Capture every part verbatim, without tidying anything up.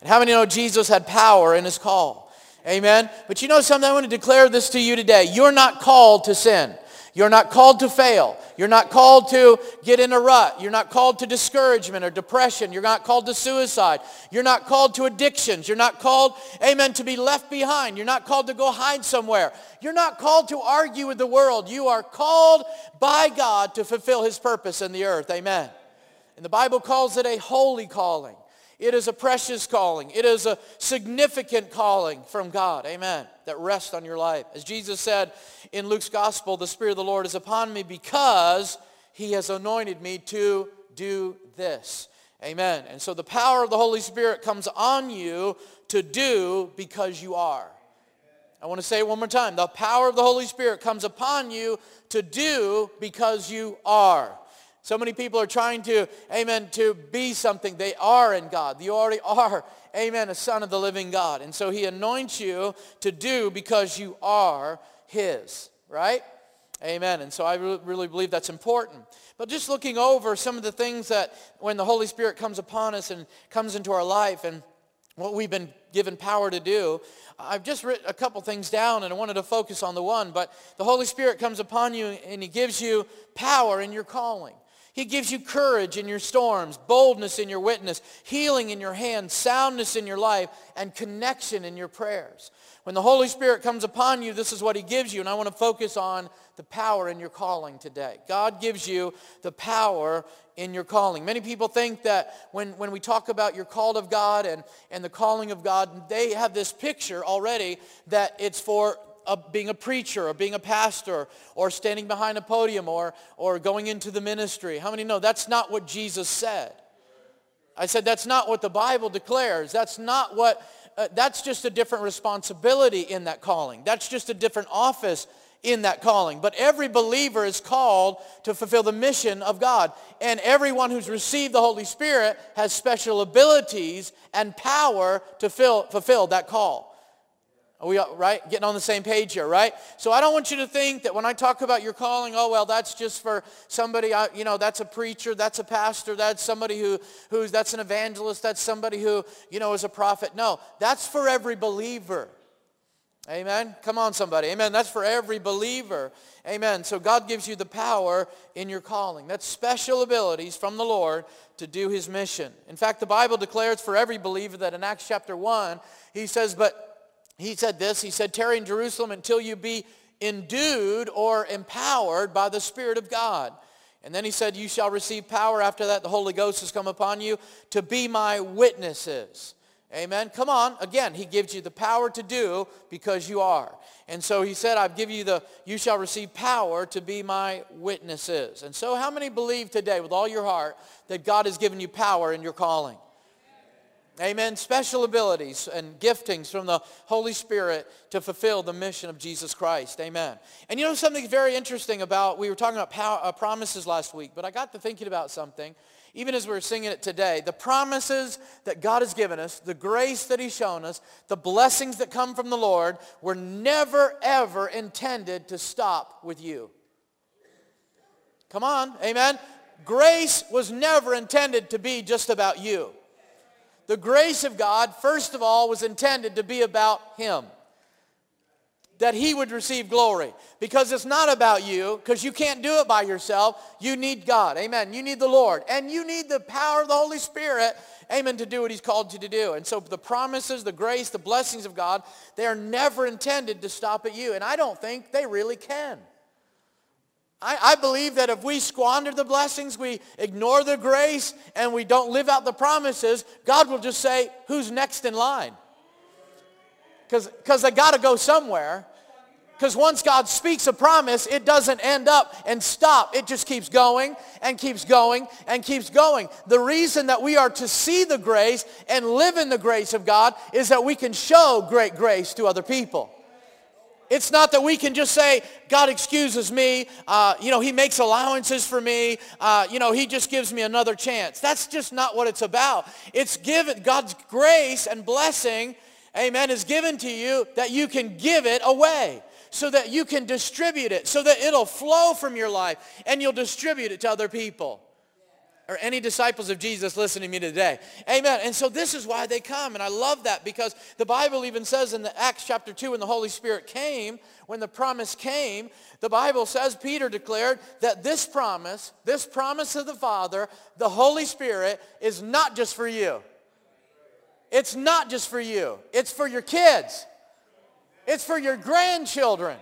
And how many know Jesus had power in his call? Amen. But you know something? I want to declare this to you today. You're not called to sin. You're not called to fail. You're not called to get in a rut. You're not called to discouragement or depression. You're not called to suicide. You're not called to addictions. You're not called, amen, to be left behind. You're not called to go hide somewhere. You're not called to argue with the world. You are called by God to fulfill his purpose in the earth. Amen. And the Bible calls it a holy calling. It is a precious calling. It is a significant calling from God, amen, that rests on your life. As Jesus said in Luke's gospel, the Spirit of the Lord is upon me because he has anointed me to do this, amen. And so the power of the Holy Spirit comes on you to do because you are. I want to say it one more time. The power of the Holy Spirit comes upon you to do because you are. So many people are trying to, amen, to be something. They are in God. You already are, amen, a son of the living God. And so he anoints you to do because you are his, right? Amen. And so I really believe that's important. But just looking over some of the things that when the Holy Spirit comes upon us and comes into our life and what we've been given power to do, I've just written a couple things down and I wanted to focus on the one. But the Holy Spirit comes upon you and he gives you power in your calling. He gives you courage in your storms, boldness in your witness, healing in your hands, soundness in your life, and connection in your prayers. When the Holy Spirit comes upon you, this is what he gives you, and I want to focus on the power in your calling today. God gives you the power in your calling. Many people think that when, when we talk about your call of God and, and the calling of God, they have this picture already that it's for Of being a preacher or being a pastor or standing behind a podium or, or going into the ministry. How many know that's not what Jesus said? I said that's not what the Bible declares. That's not what, uh, that's just a different responsibility in that calling. That's just a different office in that calling. But every believer is called to fulfill the mission of God. And everyone who's received the Holy Spirit has special abilities and power to fill, fulfill that call. Are we right? Getting on the same page here, right? So I don't want you to think that when I talk about your calling, oh, well, that's just for somebody, you know, that's a preacher, that's a pastor, that's somebody who, who's, that's an evangelist, that's somebody who, you know, is a prophet. No, that's for every believer. Amen? Come on, somebody. Amen. That's for every believer. Amen. So God gives you the power in your calling. That's special abilities from the Lord to do his mission. In fact, the Bible declares for every believer that in Acts chapter one, he says, but He said this, he said, tarry in Jerusalem until you be endued or empowered by the Spirit of God. And then he said, you shall receive power after that the Holy Ghost has come upon you to be my witnesses. Amen. Come on. Again, he gives you the power to do because you are. And so he said, I've given you the, you shall receive power to be my witnesses. And so how many believe today with all your heart that God has given you power in your calling? Amen. Special abilities and giftings from the Holy Spirit to fulfill the mission of Jesus Christ. Amen. And you know something very interesting about, we were talking about power, uh, promises last week, but I got to thinking about something, even as we were singing it today. The promises that God has given us, the grace that he's shown us, the blessings that come from the Lord were never, ever intended to stop with you. Come on. Amen. Grace was never intended to be just about you. The grace of God, first of all, was intended to be about him, that he would receive glory, because it's not about you, because you can't do it by yourself. You need God, amen. You need the Lord, and you need the power of the Holy Spirit, amen, to do what he's called you to do. And so the promises, the grace, the blessings of God, they are never intended to stop at you, and I don't think they really can. I, I believe that if we squander the blessings, we ignore the grace, and we don't live out the promises, God will just say, who's next in line? Because they got to go somewhere. Because once God speaks a promise, it doesn't end up and stop. It just keeps going and keeps going and keeps going. The reason that we are to see the grace and live in the grace of God is that we can show great grace to other people. It's not that we can just say, God excuses me, uh, you know, he makes allowances for me, uh, you know, he just gives me another chance. That's just not what it's about. It's given, God's grace and blessing, amen, is given to you that you can give it away, so that you can distribute it, so that it'll flow from your life and you'll distribute it to other people. or any disciples of Jesus listening to me today. Amen. And so this is why they come. And I love that, because the Bible even says in the Acts chapter two, when the Holy Spirit came, when the promise came, the Bible says Peter declared that this promise, this promise of the Father, the Holy Spirit, is not just for you. It's not just for you. It's for your kids. It's for your grandchildren.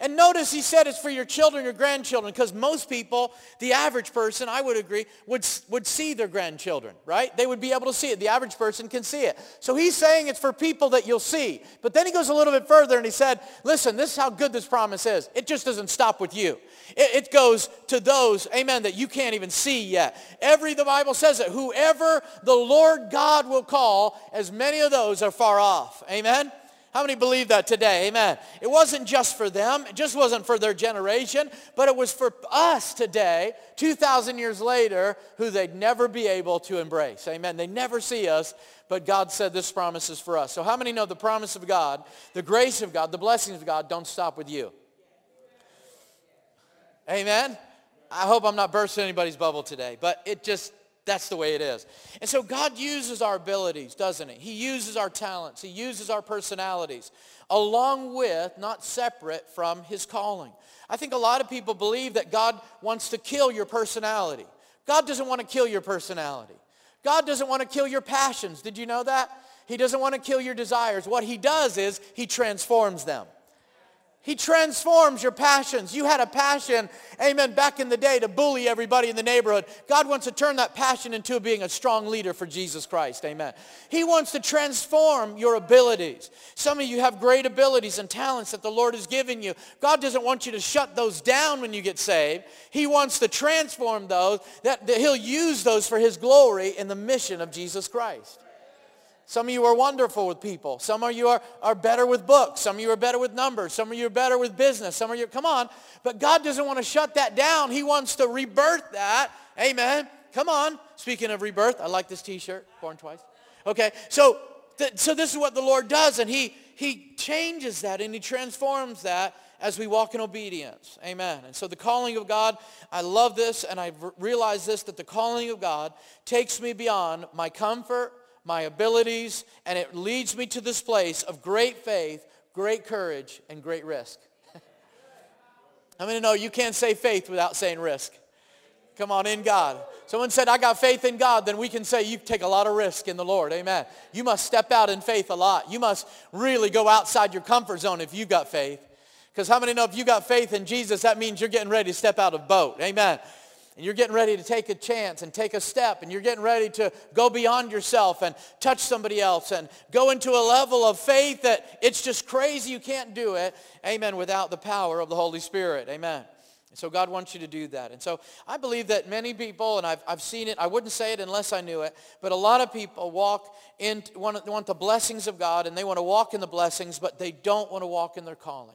And notice he said it's for your children, your grandchildren, because most people, the average person, I would agree, would, would see their grandchildren, right? They would be able to see it. The average person can see it. So he's saying it's for people that you'll see. But then he goes a little bit further and he said, listen, this is how good this promise is. It just doesn't stop with you. It, it goes to those, amen, that you can't even see yet. Every, the Bible says it, whoever the Lord God will call, as many of those are far off, amen? How many believe that today? Amen. It wasn't just for them. It just wasn't for their generation, but it was for us today, two thousand years later, who they'd never be able to embrace. Amen. They never see us, but God said this promise is for us. So how many know the promise of God, the grace of God, the blessings of God don't stop with you? Amen. I hope I'm not bursting anybody's bubble today, but it just... that's the way it is. And so God uses our abilities, doesn't he? He uses our talents. He uses our personalities along with, not separate from, his calling. I think a lot of people believe that God wants to kill your personality. God doesn't want to kill your personality. God doesn't want to kill your passions. Did you know that? He doesn't want to kill your desires. What he does is he transforms them. He transforms your passions. You had a passion, amen, back in the day to bully everybody in the neighborhood. God wants to turn that passion into being a strong leader for Jesus Christ, amen. He wants to transform your abilities. Some of you have great abilities and talents that the Lord has given you. God doesn't want you to shut those down when you get saved. He wants to transform those, that, that he'll use those for his glory in the mission of Jesus Christ. Some of you are wonderful with people. Some of you are, are better with books. Some of you are better with numbers. Some of you are better with business. Some of you, come on. But God doesn't want to shut that down. He wants to rebirth that. Amen. Come on. Speaking of rebirth, I like this t-shirt. Born twice. Okay. So, th- so this is what the Lord does. And he, he changes that and he transforms that as we walk in obedience. Amen. And so the calling of God, I love this. And I realize this, that the calling of God takes me beyond my comfort, my abilities, and it leads me to this place of great faith, great courage, and great risk. I'm going to know you can't say faith without saying risk. Come on, in God. Someone said, I got faith in God, then we can say you take a lot of risk in the Lord. Amen. You must step out in faith a lot. You must really go outside your comfort zone if you've got faith. Because how many know if you got faith in Jesus, that means you're getting ready to step out of boat. Amen. And you're getting ready to take a chance and take a step, and you're getting ready to go beyond yourself and touch somebody else and go into a level of faith that it's just crazy. You can't do it, amen, without the power of the Holy Spirit, amen. And so God wants you to do that. And so I believe that many people, and I've, I've seen it, I wouldn't say it unless I knew it, but a lot of people walk in, want, want the blessings of God, and they want to walk in the blessings, but they don't want to walk in their calling.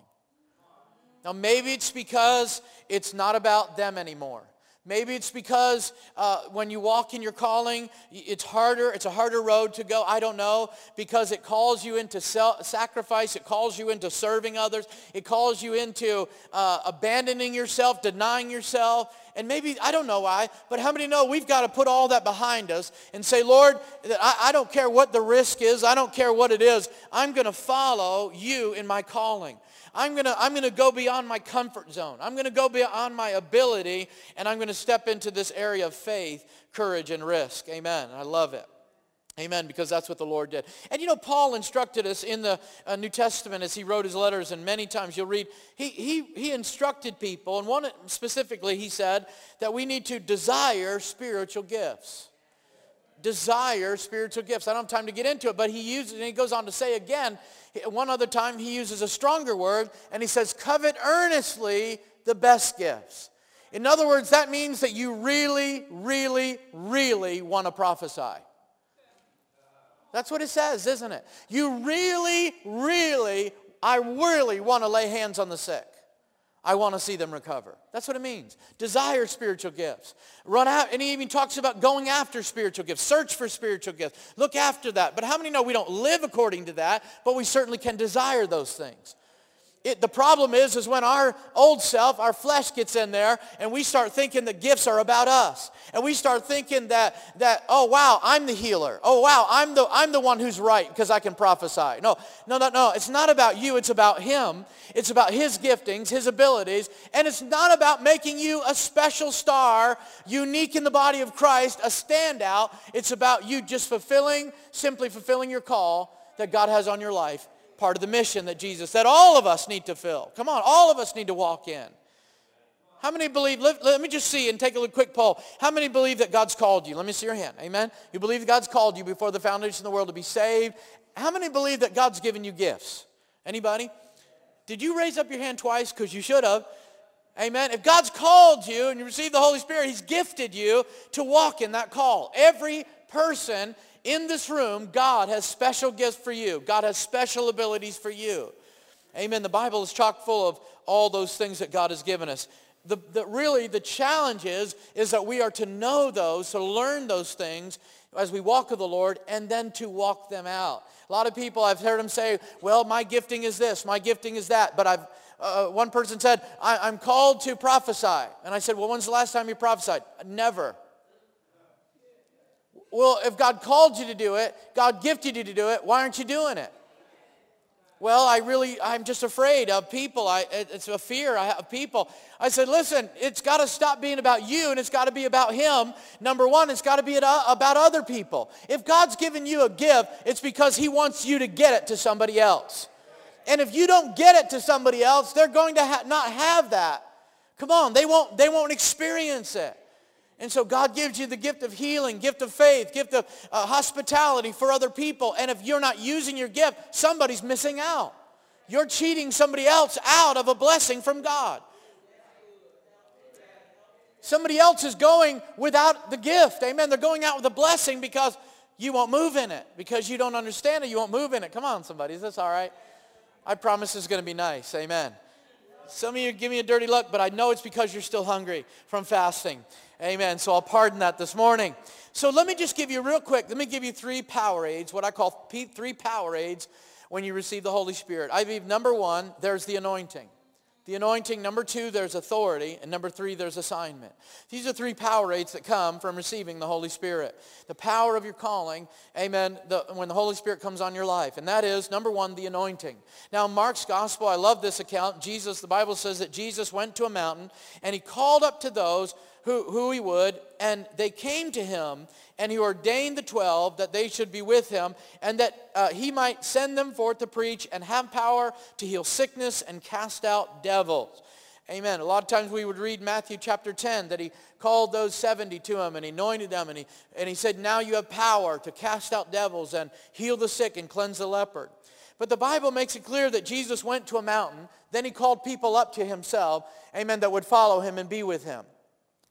Now maybe it's because it's not about them anymore. Maybe it's because uh, when you walk in your calling, it's harder, it's a harder road to go, I don't know, because it calls you into self-sacrifice, it calls you into serving others, it calls you into uh, abandoning yourself, denying yourself, and maybe, I don't know why, but how many know we've got to put all that behind us and say, Lord, I, I don't care what the risk is, I don't care what it is, I'm going to follow you in my calling. I'm going to I'm going to go beyond my comfort zone. I'm going to go beyond my ability, and I'm going to step into this area of faith, courage, and risk. Amen. I love it. Amen, because that's what the Lord did. And you know, Paul instructed us in the uh, New Testament as he wrote his letters, and many times you'll read, he, he, he instructed people, and one specifically he said that we need to desire spiritual gifts. Desire spiritual gifts. I don't have time to get into it, but he uses, and he goes on to say again, one other time he uses a stronger word, and he says, covet earnestly the best gifts. In other words, that means that you really, really, really want to prophesy. That's what it says, isn't it? You really, really, I really want to lay hands on the sick. I want to see them recover. That's what it means. Desire spiritual gifts. Run out, and he even talks about going after spiritual gifts. Search for spiritual gifts. Look after that. But how many know we don't live according to that, but we certainly can desire those things. It, the problem is, is when our old self, our flesh gets in there, and we start thinking the gifts are about us. And we start thinking that, that oh, wow, I'm the healer. Oh, wow, I'm the, I'm the one who's right because I can prophesy. No, no, no, no. It's not about you. It's about him. It's about his giftings, his abilities. And it's not about making you a special star, unique in the body of Christ, a standout. It's about you just fulfilling, simply fulfilling your call that God has on your life. Part of the mission that Jesus said all of us need to fill. Come on, all of us need to walk in. How many believe, let, let me just see and take a little quick poll. How many believe that God's called you? Let me see your hand, amen? You believe that God's called you before the foundation of the world to be saved? How many believe that God's given you gifts? Anybody? Did you raise up your hand twice? Because you should have, amen? If God's called you and you received the Holy Spirit, he's gifted you to walk in that call. Every person in this room, God has special gifts for you. God has special abilities for you. Amen. The Bible is chock full of all those things that God has given us. The, the, really, the challenge is, is that we are to know those, to learn those things as we walk with the Lord, and then to walk them out. A lot of people, I've heard them say, well, my gifting is this, my gifting is that. But I've, uh, one person said, I, I'm called to prophesy. And I said, well, when's the last time you prophesied? Never. Well, if God called you to do it, God gifted you to do it, why aren't you doing it? Well, I really, I'm just afraid of people. I, it's a fear I have of people. I said, listen, it's got to stop being about you and it's got to be about him. Number one, it's got to be about other people. If God's given you a gift, it's because he wants you to get it to somebody else. And if you don't get it to somebody else, they're going to ha- not have that. Come on, they won't, they won't experience it. And so God gives you the gift of healing, gift of faith, gift of uh, hospitality for other people. And if you're not using your gift, somebody's missing out. You're cheating somebody else out of a blessing from God. Somebody else is going without the gift. Amen. They're going out with a blessing because you won't move in it. Because you don't understand it, you won't move in it. Come on, somebody. Is this all right? I promise it's going to be nice. Amen. Some of you give me a dirty look, but I know it's because you're still hungry from fasting. Amen. So I'll pardon that this morning. So let me just give you real quick, let me give you three Powerades, what I call three Powerades when you receive the Holy Spirit. I believe number one, there's the anointing. The anointing. Number two, there's authority. And number three, there's assignment. These are three Powerades that come from receiving the Holy Spirit. The power of your calling, amen, the, when the Holy Spirit comes on your life. And that is, number one, the anointing. Now, Mark's gospel, I love this account. Jesus, the Bible says that Jesus went to a mountain, and he called up to those who, who he would, and they came to him, and he ordained the twelve that they should be with him, and that uh, he might send them forth to preach and have power to heal sickness and cast out devils. Amen. A lot of times we would read Matthew chapter ten that he called those seventy to him and he anointed them, and he, and he said, now you have power to cast out devils and heal the sick and cleanse the leper. But the Bible makes it clear that Jesus went to a mountain, then he called people up to himself, amen, that would follow him and be with him.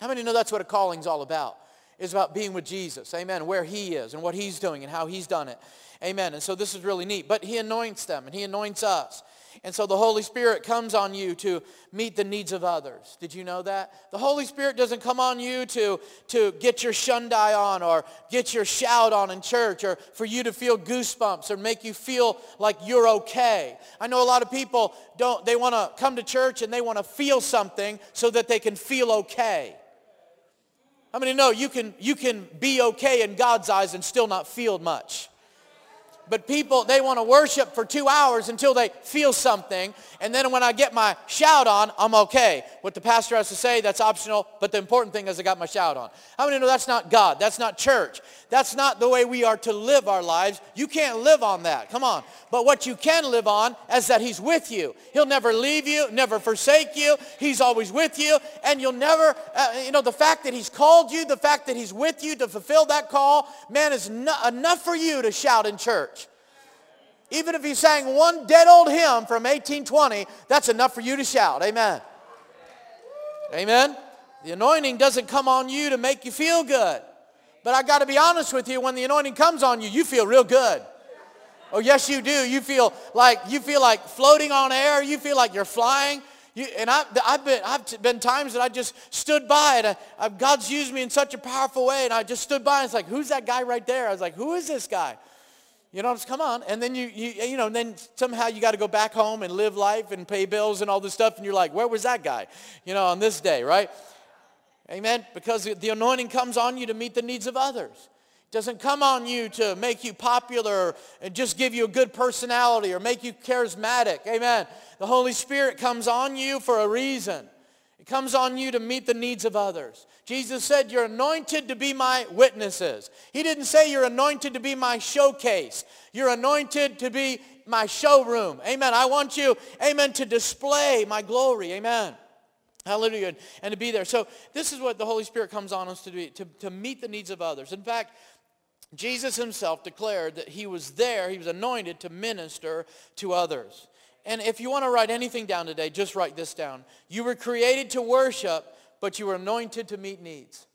How many know that's what a calling's all about? It's about being with Jesus, amen, where he is and what he's doing and how he's done it, amen. And so this is really neat. But he anoints them and he anoints us. And so the Holy Spirit comes on you to meet the needs of others. Did you know that? The Holy Spirit doesn't come on you to, to get your shundai on or get your shout on in church or for you to feel goosebumps or make you feel like you're okay. I know a lot of people don't, they want to come to church and they want to feel something so that they can feel okay. How many know you can, you can be okay in God's eyes and still not feel much? But people, they want to worship for two hours until they feel something. And then when I get my shout on, I'm okay. What the pastor has to say, that's optional. But the important thing is I got my shout on. How many know that's not God? That's not church. That's not the way we are to live our lives. You can't live on that. Come on. But what you can live on is that he's with you. He'll never leave you, never forsake you. He's always with you. And you'll never, uh, you know, the fact that he's called you, the fact that he's with you to fulfill that call, man, is no- enough for you to shout in church. Even if he sang one dead old hymn from eighteen twenty, that's enough for you to shout. Amen. Amen. The anointing doesn't come on you to make you feel good. But I got to be honest with you, when the anointing comes on you, you feel real good. Oh, yes, you do. You feel like you feel like floating on air. You feel like you're flying. You, and I, I've been I've been times that I just stood by, and I, I, God's used me in such a powerful way, and I just stood by, and it's like, who's that guy right there? I was like, who is this guy? You know what I'm saying? Come on. And then you, you, you know, and then somehow you got to go back home and live life and pay bills and all this stuff. And you're like, where was that guy? You know, on this day, right? Amen. Because the anointing comes on you to meet the needs of others. It doesn't come on you to make you popular and just give you a good personality or make you charismatic. Amen. The Holy Spirit comes on you for a reason. It comes on you to meet the needs of others. Jesus said, you're anointed to be my witnesses. He didn't say you're anointed to be my showcase. You're anointed to be my showroom. Amen. I want you, amen, to display my glory. Amen. Hallelujah. And to be there. So this is what the Holy Spirit comes on us to do, to, to meet the needs of others. In fact, Jesus himself declared that he was there, he was anointed to minister to others. And if you want to write anything down today, just write this down. You were created to worship, but you were anointed to meet needs.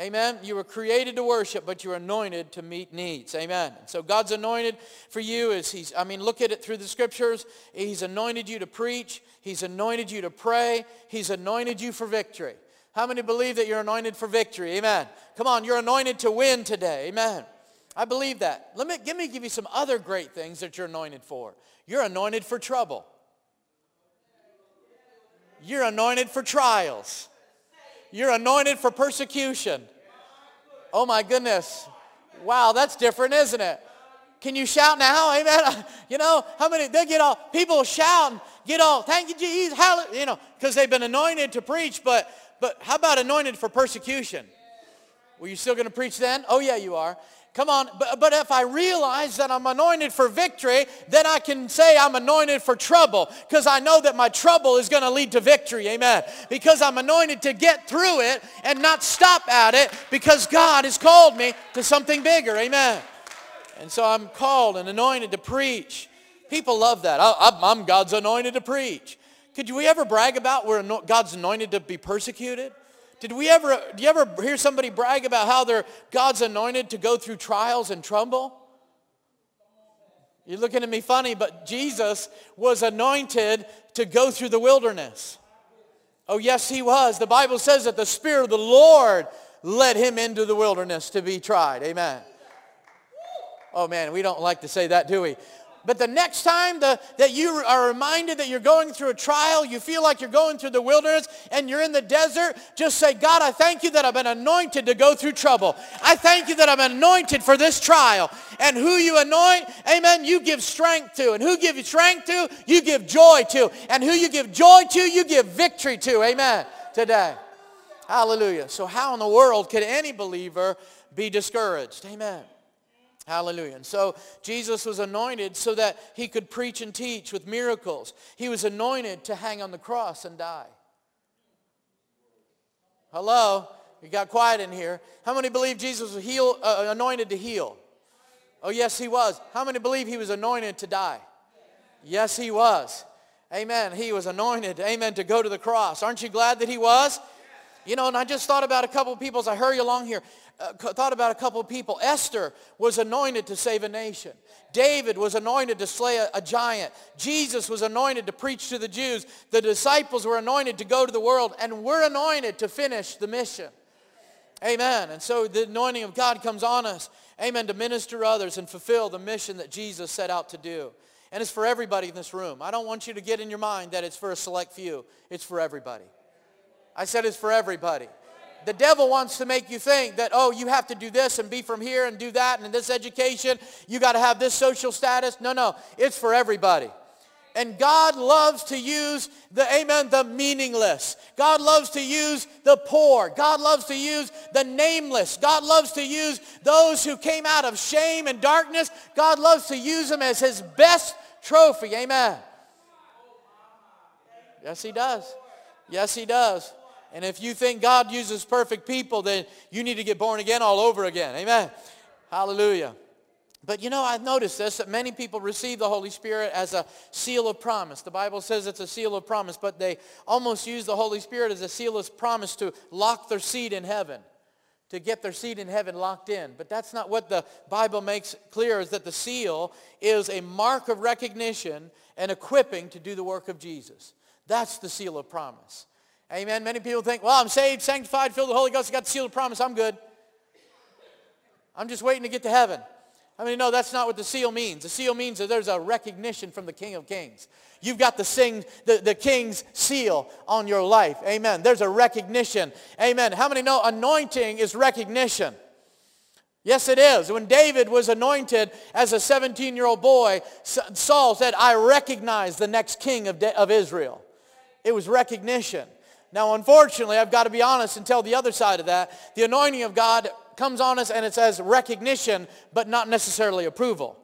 Amen. You were created to worship, but you were anointed to meet needs. Amen. So God's anointed for you is he's, I mean, look at it through the scriptures. He's anointed you to preach. He's anointed you to pray. He's anointed you for victory. How many believe that you're anointed for victory? Amen. Come on, you're anointed to win today. Amen. I believe that. Let me, let me give you some other great things that you're anointed for. You're anointed for trouble. You're anointed for trials. You're anointed for persecution. Oh my goodness. Wow, that's different, isn't it? Can you shout now? Amen. You know, how many, they get all, people shout and get all, thank you, Jesus, hallelujah, you know, because they've been anointed to preach, but, but how about anointed for persecution? Were you still going to preach then? Oh yeah, you are. Come on, but, but if I realize that I'm anointed for victory, then I can say I'm anointed for trouble, because I know that my trouble is going to lead to victory, amen, because I'm anointed to get through it and not stop at it, because God has called me to something bigger, amen, and so I'm called and anointed to preach. People love that. I, I, I'm God's anointed to preach. Could we ever brag about we're anointed, God's anointed to be persecuted? Did we ever, do you ever hear somebody brag about how they're God's anointed to go through trials and trouble? You're looking at me funny, but Jesus was anointed to go through the wilderness. Oh, yes, he was. The Bible says that the Spirit of the Lord led him into the wilderness to be tried. Amen. Oh, man, we don't like to say that, do we? But the next time the, that you are reminded that you're going through a trial, you feel like you're going through the wilderness and you're in the desert, just say, God, I thank you that I've been anointed to go through trouble. I thank you that I'm anointed for this trial. And who you anoint, amen, you give strength to. And who give you strength to, you give joy to. And who you give joy to, you give victory to. Amen. Today. Hallelujah. So how in the world could any believer be discouraged? Amen. Hallelujah. And so Jesus was anointed so that he could preach and teach with miracles. He was anointed to hang on the cross and die. Hello? You got quiet in here. How many believe Jesus was heal, uh, anointed to heal? Oh, yes, he was. How many believe he was anointed to die? Yes, he was. Amen. He was anointed, amen, to go to the cross. Aren't you glad that he was? You know, and I just thought about a couple of people as I hurry along here. Uh, thought about a couple of people. Esther was anointed to save a nation. David was anointed to slay a, a giant. Jesus was anointed to preach to the Jews. The disciples were anointed to go to the world. And we're anointed to finish the mission. Amen. And so the anointing of God comes on us. Amen. To minister to others and fulfill the mission that Jesus set out to do. And it's for everybody in this room. I don't want you to get in your mind that it's for a select few. It's for everybody. I said it's for everybody. The devil wants to make you think that, oh, you have to do this and be from here and do that and this education. You got to have this social status. No, no. It's for everybody. And God loves to use the, amen, the meaningless. God loves to use the poor. God loves to use the nameless. God loves to use those who came out of shame and darkness. God loves to use them as his best trophy. Amen. Yes, he does. Yes, he does. And if you think God uses perfect people, then you need to get born again all over again. Amen. Hallelujah. But you know, I've noticed this, that many people receive the Holy Spirit as a seal of promise. The Bible says it's a seal of promise, but they almost use the Holy Spirit as a seal of promise to lock their seat in heaven, to get their seat in heaven locked in. But that's not what the Bible makes clear, is that the seal is a mark of recognition and equipping to do the work of Jesus. That's the seal of promise. Amen. Many people think, well, I'm saved, sanctified, filled with the Holy Ghost, I got the seal of promise, I'm good. I'm just waiting to get to heaven. I mean, no, that's not what the seal means. The seal means that there's a recognition from the King of Kings. You've got the, sing, the, the King's seal on your life. Amen. There's a recognition. Amen. How many know anointing is recognition? Yes, it is. When David was anointed as a seventeen-year-old boy, Saul said, I recognize the next king of, De- of Israel. It was recognition. Now, unfortunately, I've got to be honest and tell the other side of that. The anointing of God comes on us and it says recognition, but not necessarily approval.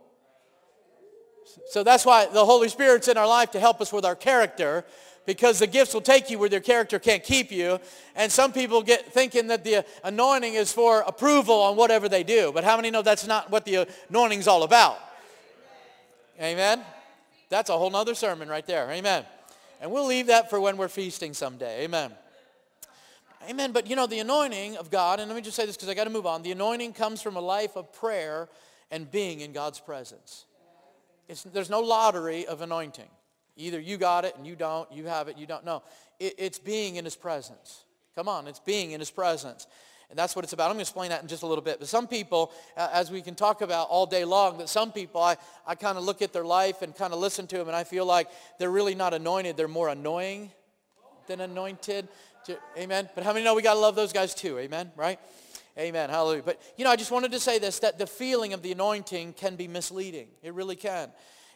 So that's why the Holy Spirit's in our life to help us with our character, because the gifts will take you where their character can't keep you. And some people get thinking that the anointing is for approval on whatever they do. But how many know that's not what the anointing's all about? Amen? That's a whole nother sermon right there. Amen. And we'll leave that for when we're feasting someday. Amen. Amen. But you know, the anointing of God, and let me just say this because I got to move on. The anointing comes from a life of prayer and being in God's presence. It's, there's no lottery of anointing. Either you got it and you don't, you have it, you don't. No, it, it's being in his presence. Come on, it's being in his presence. And that's what it's about. I'm going to explain that in just a little bit. But some people, uh, as we can talk about all day long, that some people, I, I kind of look at their life and kind of listen to them, and I feel like they're really not anointed. They're more annoying than anointed. To, amen. But how many know we got to love those guys too? Amen, right? Amen. Hallelujah. But, you know, I just wanted to say this, that the feeling of the anointing can be misleading. It really can.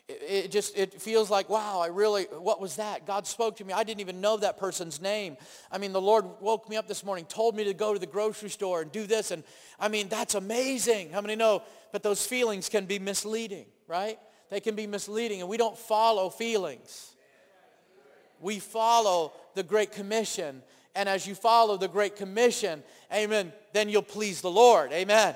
It, it just, it feels like, wow, I really, what was that? God spoke to me. I didn't even know that person's name. I mean, the Lord woke me up this morning, told me to go to the grocery store and do this. And I mean, that's amazing. How many know? But those feelings can be misleading, right? They can be misleading. And we don't follow feelings. We follow the Great Commission. And as you follow the Great Commission, amen, then you'll please the Lord. Amen.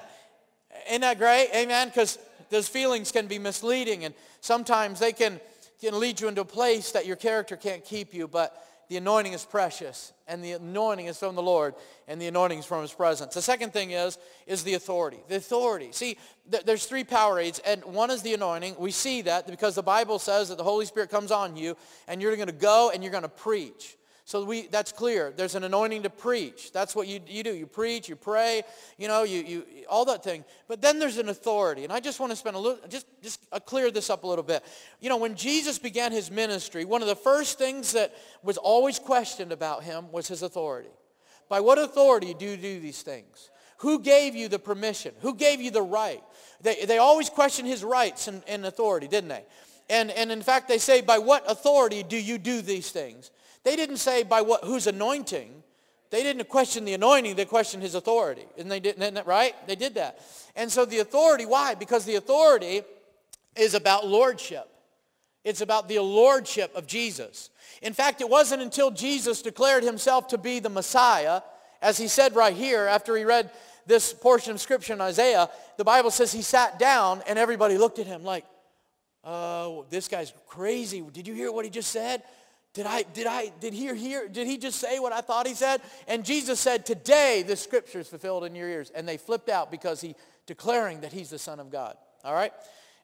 Isn't that great? Amen. Because those feelings can be misleading, and sometimes they can, can lead you into a place that your character can't keep you, but the anointing is precious, and the anointing is from the Lord, and the anointing is from his presence. The second thing is, is the authority. The authority. See, th- there's three power aids, and one is the anointing. We see that because the Bible says that the Holy Spirit comes on you, and you're going to go and you're going to preach. So we, that's clear. There's an anointing to preach. That's what you, you do. You preach, you pray, you know, you, you all that thing. But then there's an authority. And I just want to spend a little, just, just clear this up a little bit. You know, when Jesus began his ministry, one of the first things that was always questioned about him was his authority. By what authority do you do these things? Who gave you the permission? Who gave you the right? They, they always questioned his rights and, and authority, didn't they? And, and in fact, they say, by what authority do you do these things? They didn't say by what, whose anointing. They didn't question the anointing. They questioned his authority. And they didn't, right? They did that. And so the authority, why? Because the authority is about lordship. It's about the lordship of Jesus. In fact, it wasn't until Jesus declared himself to be the Messiah, as he said right here after he read this portion of Scripture in Isaiah, the Bible says he sat down and everybody looked at him like, oh, uh, this guy's crazy. Did you hear what he just said? Did I, did I, did he hear, did he just say what I thought he said? And Jesus said, today the Scripture is fulfilled in your ears. And they flipped out because he declaring that he's the Son of God. All right?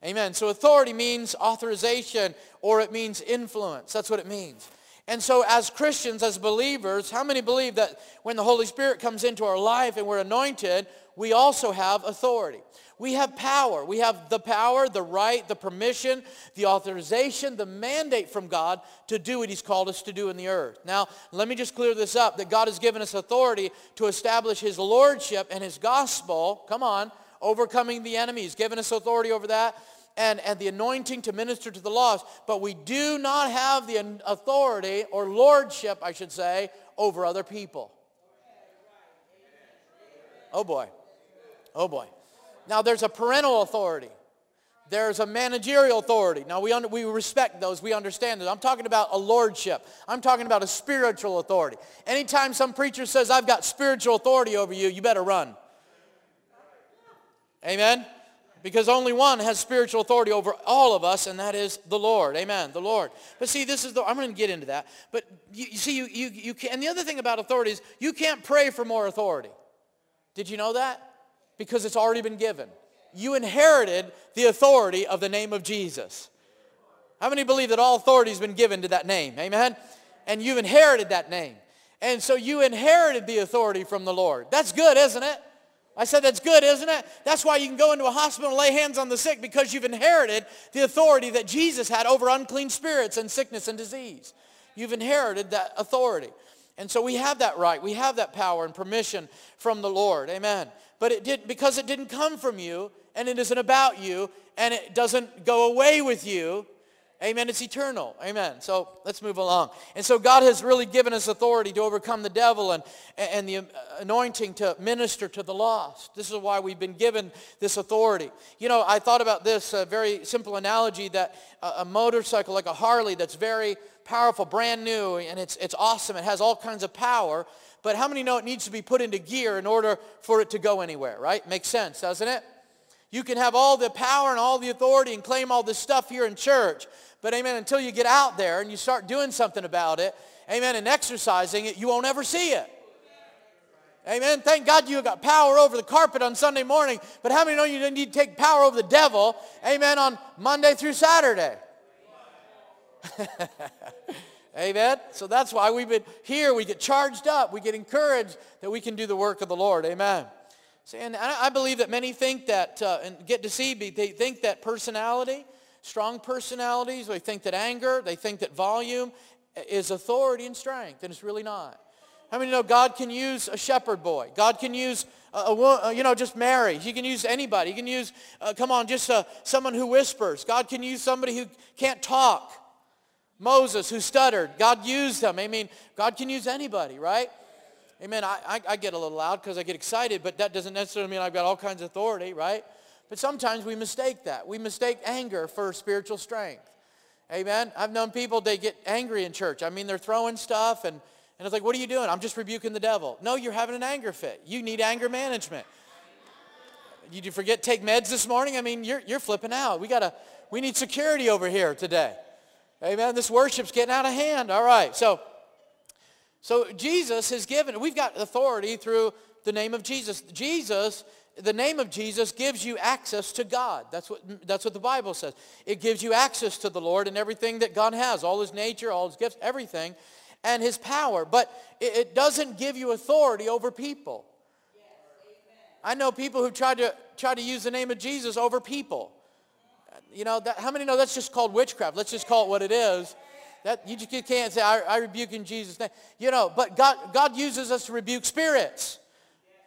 Amen. So authority means authorization, or it means influence. That's what it means. And so as Christians, as believers, how many believe that when the Holy Spirit comes into our life and we're anointed, we also have authority? We have power. We have the power, the right, the permission, the authorization, the mandate from God to do what he's called us to do in the earth. Now, let me just clear this up, that God has given us authority to establish his lordship and his gospel, come on, overcoming the enemy. He's given us authority over that. And, and the anointing to minister to the lost, but we do not have the authority or lordship, I should say, over other people. Oh boy. Oh boy. Now there's a parental authority. There's a managerial authority. Now we, under, we respect those. We understand it. I'm talking about a lordship. I'm talking about a spiritual authority. Anytime some preacher says, I've got spiritual authority over you, you better run. Amen? Because only one has spiritual authority over all of us, and that is the Lord. Amen, the Lord. But see, this is the, I'm going to get into that. But you, you see, you, you, you can, and the other thing about authority is you can't pray for more authority. Did you know that? Because it's already been given. You inherited the authority of the name of Jesus. How many believe that all authority has been given to that name? Amen? And you've inherited that name. And so you inherited the authority from the Lord. That's good, isn't it? I said, that's good, isn't it? That's why you can go into a hospital and lay hands on the sick, because you've inherited the authority that Jesus had over unclean spirits and sickness and disease. You've inherited that authority. And so we have that right. We have that power and permission from the Lord. Amen. But it did, because it didn't come from you, and it isn't about you, and it doesn't go away with you. Amen. It's eternal. Amen. So let's move along. And so God has really given us authority to overcome the devil and, and the anointing to minister to the lost. This is why we've been given this authority. You know, I thought about this a very simple analogy, that a motorcycle like a Harley that's very powerful, brand new, and it's, it's awesome. It has all kinds of power. But how many know it needs to be put into gear in order for it to go anywhere, right? Makes sense, doesn't it? You can have all the power and all the authority and claim all this stuff here in church. But, amen, until you get out there and you start doing something about it, amen, and exercising it, you won't ever see it. Amen. Thank God you got power over the carpet on Sunday morning. But how many know you need to take power over the devil, amen, on Monday through Saturday? Amen. So that's why we've been here. We get charged up. We get encouraged that we can do the work of the Lord. Amen. See, and I believe that many think that, uh, and get deceived, they think that personality, strong personalities, they think that anger, they think that volume is authority and strength, and it's really not. How many know God can use a shepherd boy? God can use, a, a, you know, just Mary. He can use anybody. He can use, uh, come on, just uh, someone who whispers. God can use somebody who can't talk. Moses, who stuttered. God used them. I mean, God can use anybody, right? Amen. I, I, I get a little loud because I get excited, but that doesn't necessarily mean I've got all kinds of authority, right? But sometimes we mistake that. We mistake anger for spiritual strength. Amen. I've known people, they get angry in church. I mean, they're throwing stuff, and, and it's like, what are you doing? I'm just rebuking the devil. No, you're having an anger fit. You need anger management. Did you forget to take meds this morning? I mean, you're, you're flipping out. We gotta, we need security over here today. Amen. This worship's getting out of hand. All right. So. So Jesus has given, we've got authority through the name of Jesus. Jesus, the name of Jesus gives you access to God. That's what, that's what the Bible says. It gives you access to the Lord and everything that God has, all his nature, all his gifts, everything, and his power. But it, it doesn't give you authority over people. Yes, amen. I know people who try to, try to use the name of Jesus over people. You know, that, how many know that's just called witchcraft? Let's just call it what it is. That, you, you can't say, I, I rebuke in Jesus' name. You know, but God, God uses us to rebuke spirits.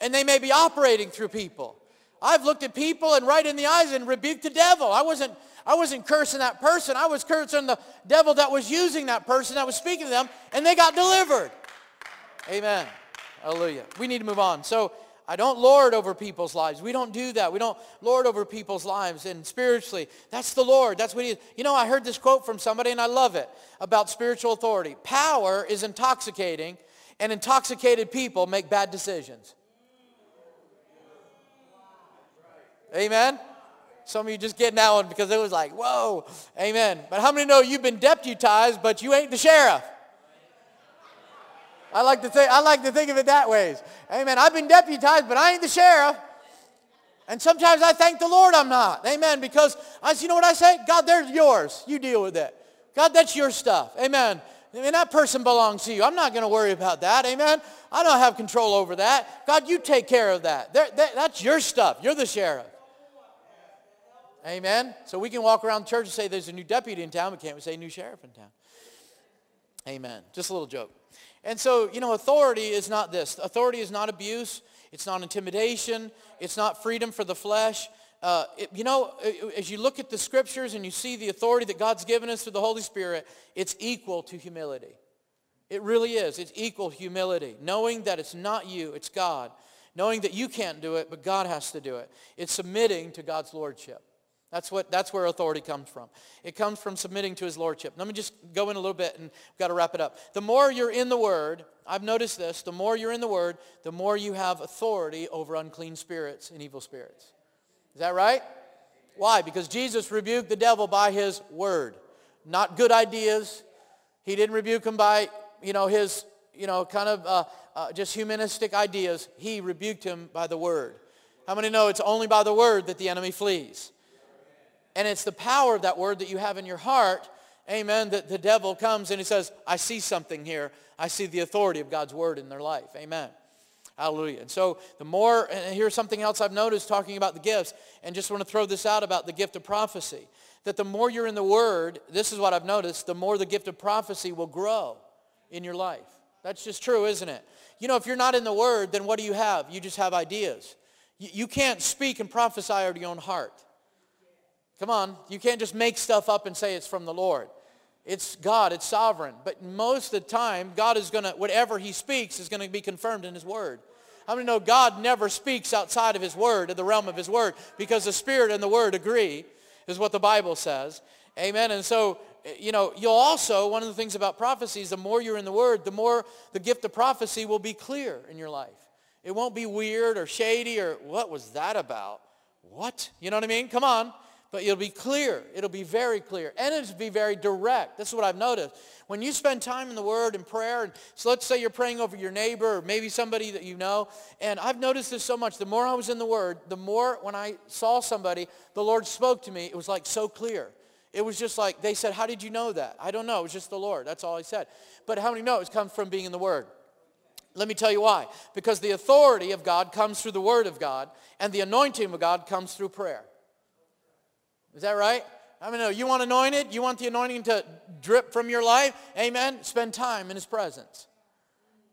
And they may be operating through people. I've looked at people and right in the eyes and rebuked the devil. I wasn't, I wasn't cursing that person. I was cursing the devil that was using that person, that was speaking to them, and they got delivered. Amen. Hallelujah. We need to move on. So I don't lord over people's lives. We don't do that. We don't lord over people's lives. And spiritually, that's the Lord. That's what he is. You know, I heard this quote from somebody, and I love it, about spiritual authority. Power is intoxicating, and intoxicated people make bad decisions. Amen? Some of you just getting that one because it was like, whoa. Amen. But how many know you've been deputized, but you ain't the sheriff? I like to think, I like to think of it that way. Amen. I've been deputized, but I ain't the sheriff. And sometimes I thank the Lord I'm not. Amen. Because, I, you know what I say? God, there's yours. You deal with it. God, that's your stuff. Amen. I mean, that person belongs to you. I'm not going to worry about that. Amen. I don't have control over that. God, you take care of that. They're, they're, that's your stuff. You're the sheriff. Amen. So we can walk around church and say there's a new deputy in town, but can't we say new sheriff in town? Amen. Just a little joke. And so, you know, authority is not this. Authority is not abuse. It's not intimidation. It's not freedom for the flesh. Uh, it, you know, as you look at the Scriptures and you see the authority that God's given us through the Holy Spirit, it's equal to humility. It really is. It's equal humility. Knowing that it's not you, it's God. Knowing that you can't do it, but God has to do it. It's submitting to God's lordship. That's what. That's where authority comes from. It comes from submitting to his lordship. Let me just go in a little bit, and we've got to wrap it up. The more you're in the Word, I've noticed this, the more you're in the Word, the more you have authority over unclean spirits and evil spirits. Is that right? Why? Because Jesus rebuked the devil by his Word, not good ideas. He didn't rebuke him by, you know, his, you know, kind of uh, uh, just humanistic ideas. He rebuked him by the Word. How many know it's only by the Word that the enemy flees? And it's the power of that word that you have in your heart, amen, that the devil comes and he says, I see something here. I see the authority of God's word in their life, amen. Hallelujah. And so the more, and here's something else I've noticed talking about the gifts, and just want to throw this out about the gift of prophecy, that the more you're in the Word, this is what I've noticed, the more the gift of prophecy will grow in your life. That's just true, isn't it? You know, if you're not in the Word, then what do you have? You just have ideas. You, you can't speak and prophesy out of your own heart. Come on, you can't just make stuff up and say it's from the Lord. It's God, it's sovereign. But most of the time, God is going to, whatever he speaks is going to be confirmed in his word. How many know God never speaks outside of his word, in the realm of his word, because the Spirit and the word agree, is what the Bible says. Amen. And so, you know, you'll also, one of the things about prophecy is the more you're in the word, the more the gift of prophecy will be clear in your life. It won't be weird or shady or what was that about? What? You know what I mean? Come on. But it'll be clear. It'll be very clear. And it'll be very direct. This is what I've noticed. When you spend time in the Word and prayer, and so let's say you're praying over your neighbor or maybe somebody that you know, and I've noticed this so much. The more I was in the Word, the more when I saw somebody, the Lord spoke to me. It was like so clear. It was just like, they said, how did you know that? I don't know. It was just the Lord. That's all he said. But how many know it comes from being in the Word? Let me tell you why. Because the authority of God comes through the Word of God, and the anointing of God comes through prayer. Is that right? I mean, no, you want anointed? You want the anointing to drip from your life? Amen? Spend time in his presence.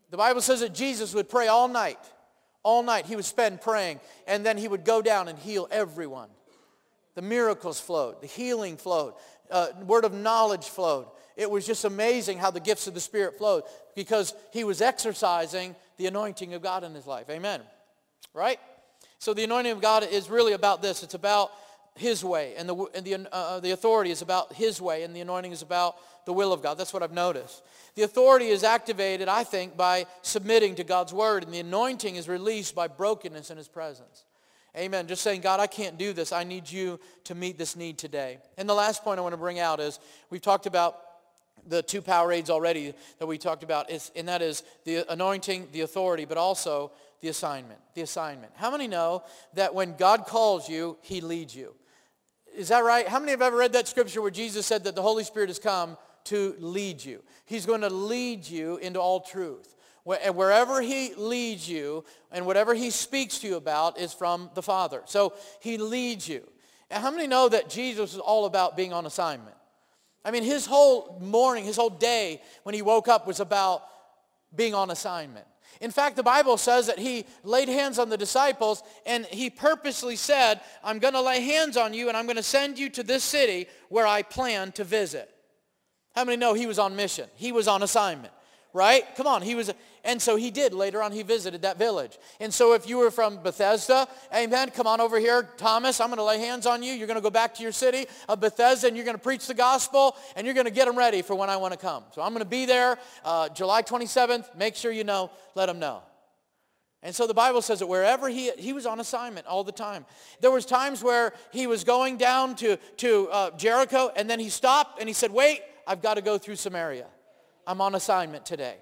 The Bible says that Jesus would pray all night. All night he would spend praying, and then he would go down and heal everyone. The miracles flowed. The healing flowed. Uh, word of knowledge flowed. It was just amazing how the gifts of the Spirit flowed because he was exercising the anointing of God in his life. Amen? Right? So the anointing of God is really about this. It's about his way, and the and the, uh, the authority is about his way, and the anointing is about the will of God. That's what I've noticed. The authority is activated, I think, by submitting to God's word, and the anointing is released by brokenness in his presence. Amen. Just saying, God, I can't do this. I need you to meet this need today. And the last point I want to bring out is we've talked about the two Powerades already that we talked about, is, and that is the anointing, the authority, but also the assignment. The assignment. How many know that when God calls you, he leads you? Is that right? How many have ever read that scripture where Jesus said that the Holy Spirit has come to lead you? He's going to lead you into all truth. And wherever he leads you and whatever he speaks to you about is from the Father. So he leads you. And how many know that Jesus is all about being on assignment? I mean, his whole morning, his whole day when he woke up was about being on assignment. In fact, the Bible says that he laid hands on the disciples and he purposely said, I'm going to lay hands on you and I'm going to send you to this city where I plan to visit. How many know he was on mission? He was on assignment, right? Come on, he was, and so he did. Later on, he visited that village. And so if you were from Bethesda, amen, come on over here, Thomas, I'm going to lay hands on you. You're going to go back to your city of Bethesda and you're going to preach the gospel and you're going to get them ready for when I want to come. So I'm going to be there uh, July twenty-seventh. Make sure you know, let them know. And so the Bible says that wherever he, he was on assignment all the time. There was times where he was going down to, to uh, Jericho and then he stopped and he said, wait, I've got to go through Samaria. I'm on assignment today.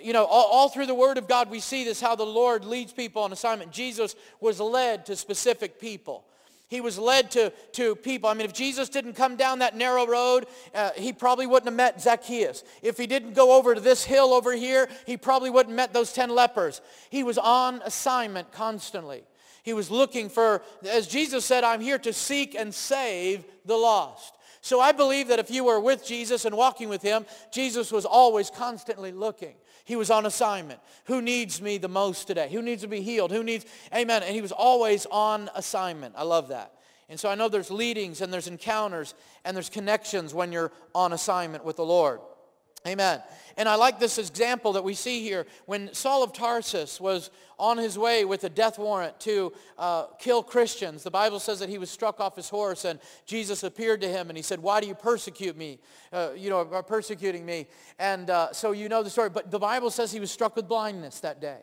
You know, all, all through the Word of God, we see this, how the Lord leads people on assignment. Jesus was led to specific people. He was led to, to people. I mean, if Jesus didn't come down that narrow road, uh, he probably wouldn't have met Zacchaeus. If he didn't go over to this hill over here, he probably wouldn't have met those ten lepers. He was on assignment constantly. He was looking for, as Jesus said, I'm here to seek and save the lost. So I believe that if you were with Jesus and walking with him, Jesus was always constantly looking. He was on assignment. Who needs me the most today? Who needs to be healed? Who needs, amen. And he was always on assignment. I love that. And so I know there's leadings and there's encounters and there's connections when you're on assignment with the Lord. Amen. And I like this example that we see here. When Saul of Tarsus was on his way with a death warrant to uh, kill Christians, the Bible says that he was struck off his horse and Jesus appeared to him and he said, why do you persecute me? Uh, you know, are persecuting me. And uh, so you know the story. But the Bible says he was struck with blindness that day.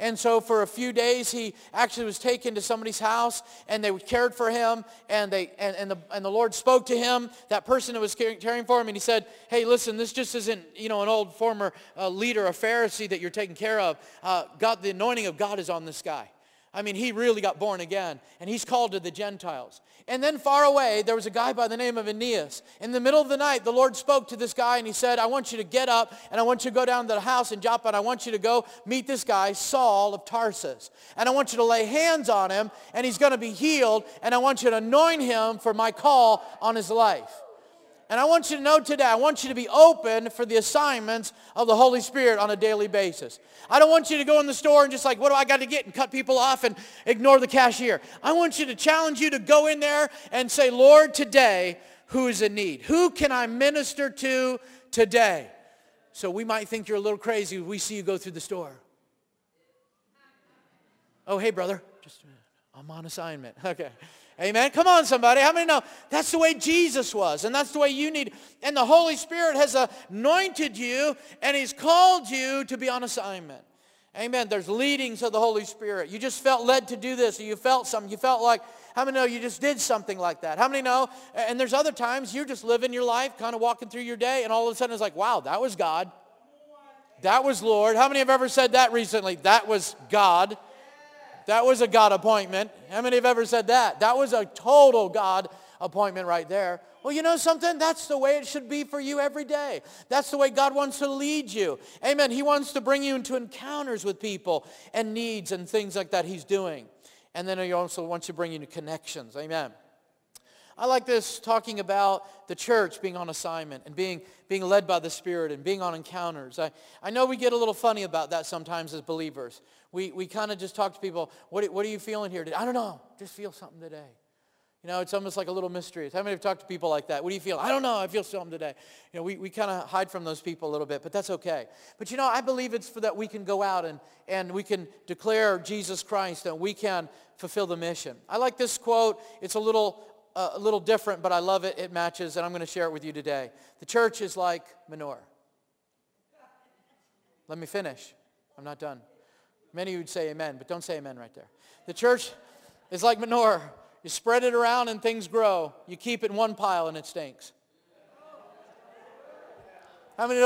And so for a few days, he actually was taken to somebody's house, and they cared for him, and they and, and, the, and the Lord spoke to him, that person that was caring for him, and he said, hey, listen, this just isn't, you know, an old former uh, leader, a Pharisee that you're taking care of. Uh, God, the anointing of God is on this guy. I mean, he really got born again, and he's called to the Gentiles. And then far away, there was a guy by the name of Aeneas. In the middle of the night, the Lord spoke to this guy, and he said, I want you to get up, and I want you to go down to the house in Joppa, and I want you to go meet this guy, Saul of Tarsus. And I want you to lay hands on him, and he's going to be healed, and I want you to anoint him for my call on his life. And I want you to know today, I want you to be open for the assignments of the Holy Spirit on a daily basis. I don't want you to go in the store and just like, what do I got to get, and cut people off and ignore the cashier. I want you to challenge you to go in there and say, Lord, today, who is in need? Who can I minister to today? So we might think you're a little crazy if we see you go through the store. Oh, hey, brother. Just, I'm on assignment. Okay. Amen. Come on, somebody. How many know that's the way Jesus was, and that's the way you need? And the Holy Spirit has anointed you, and he's called you to be on assignment. Amen. There's leadings of the Holy Spirit. You just felt led to do this, or you felt something. You felt like, how many know you just did something like that? How many know? And there's other times you're just living your life, kind of walking through your day, and all of a sudden it's like, wow, that was God. That was Lord. How many have ever said that recently? That was God. That was a God appointment. How many have ever said that? That was a total God appointment right there. Well, you know something? That's the way it should be for you every day. That's the way God wants to lead you. Amen. He wants to bring you into encounters with people and needs and things like that he's doing. And then he also wants to bring you into connections. Amen. I like this, talking about the church being on assignment and being, being led by the Spirit and being on encounters. I, I know we get a little funny about that sometimes as believers. We, we kind of just talk to people, what, what are you feeling here today? I don't know. Just feel something today. You know, it's almost like a little mystery. How many have talked to people like that? What do you feel? I don't know. I feel something today. You know, we, we kind of hide from those people a little bit, but that's okay. But, you know, I believe it's for that we can go out and, and we can declare Jesus Christ, and we can fulfill the mission. I like this quote. It's a little... Uh, a little different, but I love it. It matches, and I'm going to share it with you today. The church is like manure. Let me finish. I'm not done. Many of you would say amen, but don't say amen right there. The church is like manure. You spread it around and things grow. You keep it in one pile and it stinks. I mean,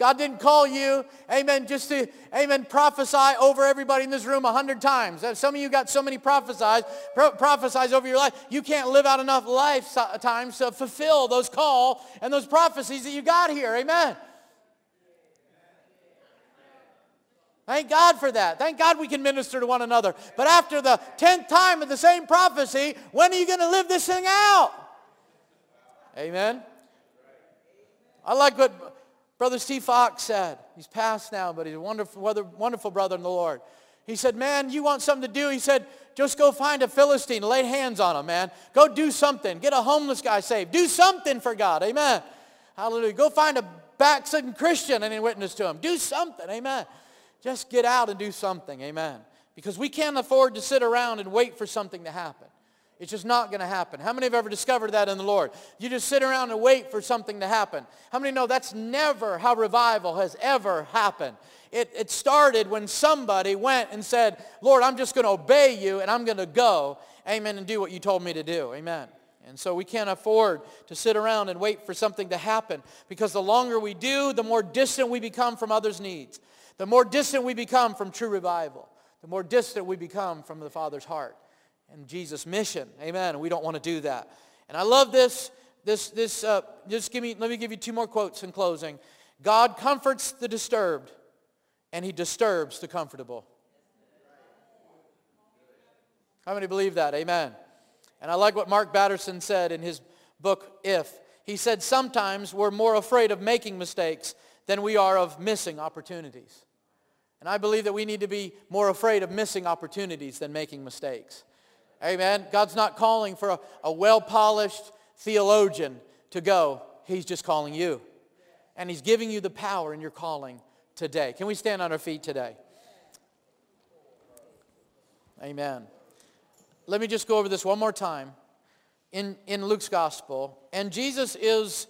God didn't call you, amen, just to, amen, prophesy over everybody in this room a hundred times. Some of you got so many prophesies, pro prophesies over your life, you can't live out enough lifetimes to fulfill those call and those prophecies that you got here, amen. Thank God for that. Thank God we can minister to one another. But after the tenth time of the same prophecy, when are you going to live this thing out? Amen. I like what Brother Steve Fox said. He's passed now, but he's a wonderful, wonderful brother in the Lord. He said, man, you want something to do? He said, just go find a Philistine, lay hands on him, man. Go do something. Get a homeless guy saved. Do something for God. Amen. Hallelujah. Go find a backslidden Christian and witness to him. Do something. Amen. Just get out and do something. Amen. Because we can't afford to sit around and wait for something to happen. It's just not going to happen. How many have ever discovered that in the Lord? You just sit around and wait for something to happen. How many know that's never how revival has ever happened? It, it started when somebody went and said, Lord, I'm just going to obey you, and I'm going to go, amen, and do what you told me to do, amen. And so we can't afford to sit around and wait for something to happen, because the longer we do, the more distant we become from others' needs. The more distant we become from true revival. The more distant we become from the Father's heart and Jesus' mission, amen. We don't want to do that. And I love this. This, this. Uh, just give me. Let me give you two more quotes in closing. God comforts the disturbed, and he disturbs the comfortable. How many believe that? Amen. And I like what Mark Batterson said in his book, If. He said, sometimes we're more afraid of making mistakes than we are of missing opportunities. And I believe that we need to be more afraid of missing opportunities than making mistakes. Amen. God's not calling for a, a well-polished theologian to go. He's just calling you. And he's giving you the power in your calling today. Can we stand on our feet today? Amen. Let me just go over this one more time in, in Luke's gospel. And Jesus is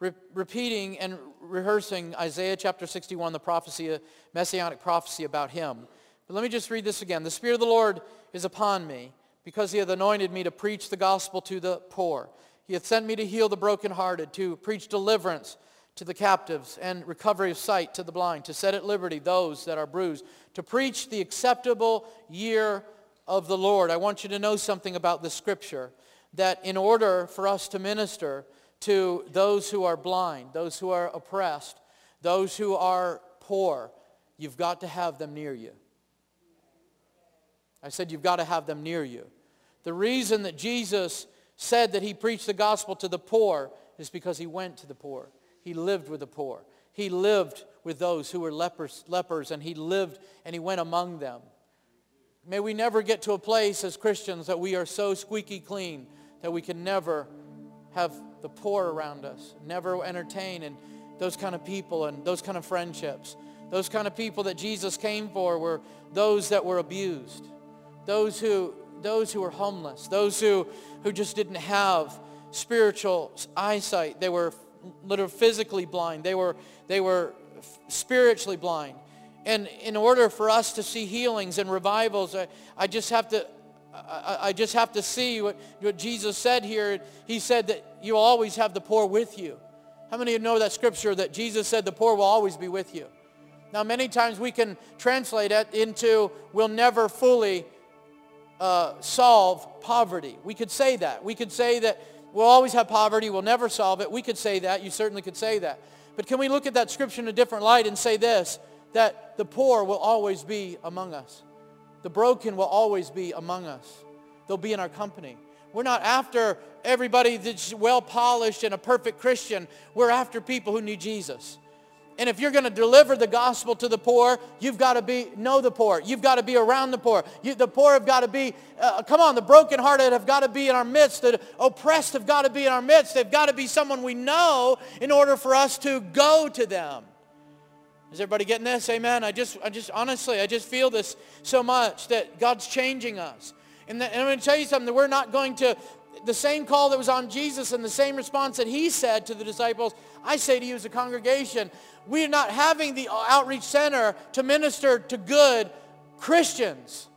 re repeating and rehearsing Isaiah chapter sixty-one, the prophecy, a messianic prophecy about him. But let me just read this again. The Spirit of the Lord is upon me, because he hath anointed me to preach the gospel to the poor. He hath sent me to heal the brokenhearted, to preach deliverance to the captives, and recovery of sight to the blind, to set at liberty those that are bruised, to preach the acceptable year of the Lord. I want you to know something about the scripture, that in order for us to minister to those who are blind, those who are oppressed, those who are poor, you've got to have them near you. I said you've got to have them near you. The reason that Jesus said that he preached the gospel to the poor is because he went to the poor. He lived with the poor. He lived with those who were lepers, lepers, and he lived and he went among them. May we never get to a place as Christians that we are so squeaky clean that we can never have the poor around us, never entertain and those kind of people and those kind of friendships. Those kind of people that Jesus came for were those that were abused, those who, those who were homeless, those who, who just didn't have spiritual eyesight. They were literally physically blind. They were, they were spiritually blind. And in order for us to see healings and revivals, I, I just have to, I, I just have to see what, what Jesus said here. He said that you always have the poor with you. How many of you know that scripture that Jesus said the poor will always be with you? Now, many times we can translate it into we'll never fully uh, solve poverty. We could say that. We could say that we'll always have poverty. We'll never solve it. We could say that. You certainly could say that. But can we look at that scripture in a different light and say this, that the poor will always be among us. The broken will always be among us. They'll be in our company. We're not after everybody that's well-polished and a perfect Christian. We're after people who need Jesus. And if you're going to deliver the gospel to the poor, you've got to be know the poor. You've got to be around the poor. You, the poor have got to be, uh, come on, the brokenhearted have got to be in our midst. The oppressed have got to be in our midst. They've got to be someone we know in order for us to go to them. Is everybody getting this? Amen. I just, I just, honestly, I just feel this so much that God's changing us. And, the, and I'm going to tell you something, that we're not going to, the same call that was on Jesus and the same response that he said to the disciples, I say to you as a congregation, we're not having the outreach center to minister to good Christians.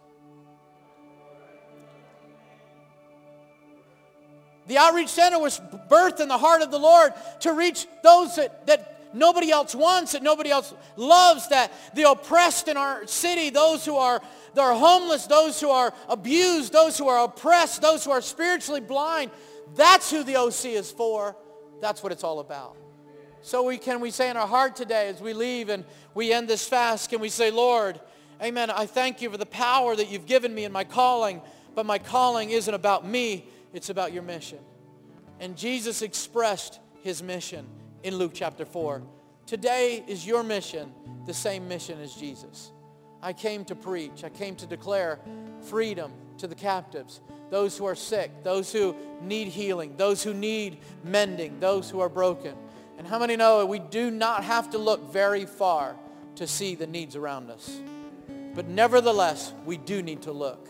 The outreach center was birthed in the heart of the Lord to reach those that, that nobody else wants, that nobody else loves, that the oppressed in our city, those who are, that are homeless, those who are abused, those who are oppressed, those who are spiritually blind, that's who the O C is for. That's what it's all about. So we can we say in our heart today as we leave and we end this fast, can we say, Lord, amen, I thank you for the power that you've given me in my calling, but my calling isn't about me, it's about your mission. And Jesus expressed his mission in Luke chapter four. Today is your mission, the same mission as Jesus. I came to preach. I came to declare freedom to the captives, those who are sick, those who need healing, those who need mending, those who are broken. And how many know we do not have to look very far to see the needs around us? But nevertheless, we do need to look.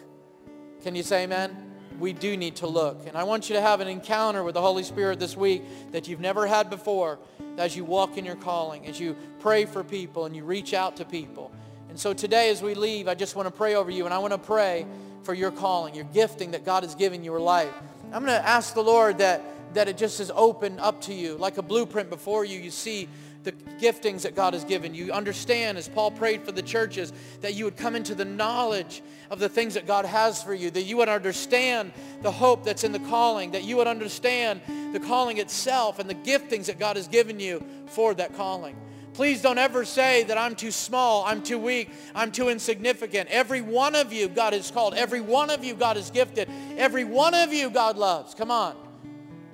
Can you say amen? We do need to look. And I want you to have an encounter with the Holy Spirit this week that you've never had before as you walk in your calling, as you pray for people and you reach out to people. And so today as we leave, I just want to pray over you, and I want to pray for your calling, your gifting that God has given your life. I'm going to ask the Lord that, that it just is open up to you. Like a blueprint before you, you see the giftings that God has given. You understand, as Paul prayed for the churches, that you would come into the knowledge of the things that God has for you, that you would understand the hope that's in the calling, that you would understand the calling itself and the giftings that God has given you for that calling. Please don't ever say that I'm too small, I'm too weak, I'm too insignificant. Every one of you God has called. Every one of you God has gifted. Every one of you God loves. Come on.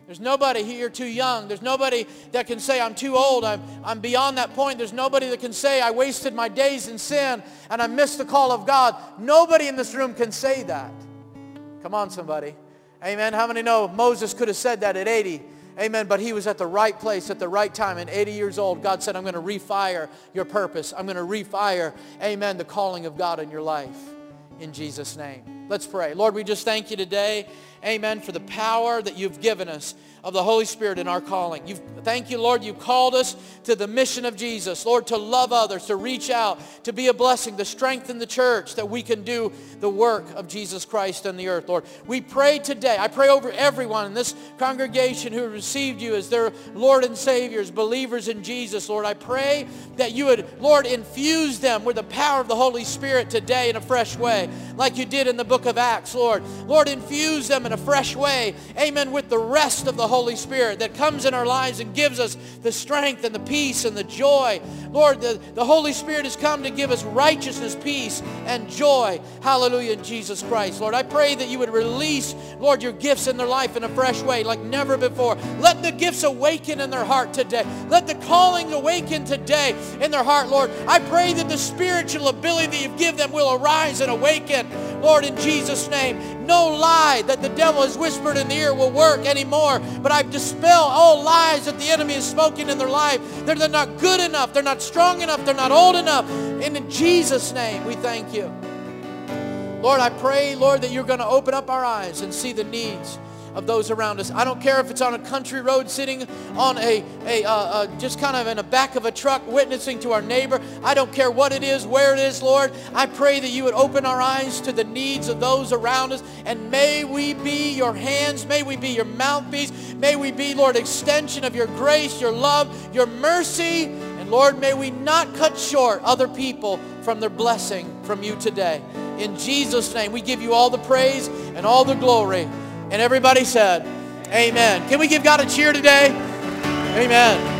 There's nobody here too young. There's nobody that can say, I'm too old. I'm, I'm beyond that point. There's nobody that can say, I wasted my days in sin and I missed the call of God. Nobody in this room can say that. Come on, somebody. Amen. How many know Moses could have said that at eighty? Amen. But he was at the right place at the right time. And eighty years old, God said, I'm going to refire your purpose. I'm going to refire, amen, the calling of God in your life. In Jesus' name. Let's pray. Lord, we just thank you today, amen, for the power that you've given us of the Holy Spirit in our calling. You've, thank you, Lord, you've called us to the mission of Jesus, Lord, to love others, to reach out, to be a blessing, to strengthen the church, that we can do the work of Jesus Christ on the earth, Lord. We pray today, I pray over everyone in this congregation who received you as their Lord and Savior, as believers in Jesus, Lord. I pray that you would, Lord, infuse them with the power of the Holy Spirit today in a fresh way, like you did in the book of Acts, Lord. Lord, infuse them in a fresh way, amen, with the rest of the Holy Spirit that comes in our lives and gives us the strength and the peace and the joy. Lord, the, the Holy Spirit has come to give us righteousness, peace, and joy. Hallelujah, in Jesus Christ. Lord, I pray that you would release, Lord, your gifts in their life in a fresh way like never before. Let the gifts awaken in their heart today. Let the callings awaken today in their heart, Lord. I pray that the spiritual ability that you've given them will arise and awaken, Lord, in Jesus' name. No lie that the devil has whispered in the ear will work anymore, but I dispel all lies that the enemy is spoken in their life. They're, they're not good enough. They're not strong enough. They're not old enough. And in Jesus' name, we thank you. Lord, I pray, Lord, that you're going to open up our eyes and see the needs of those around us. I don't care if it's on a country road, sitting on a, a uh, uh, just kind of in the back of a truck, witnessing to our neighbor. I don't care what it is, where it is, Lord. I pray that you would open our eyes to the needs of those around us, and may we be your hands, may we be your mouthpiece, may we be, Lord, extension of your grace, your love, your mercy, and Lord, may we not cut short other people from their blessing from you today. In Jesus' name, we give you all the praise and all the glory. And everybody said, amen. Can we give God a cheer today? Amen.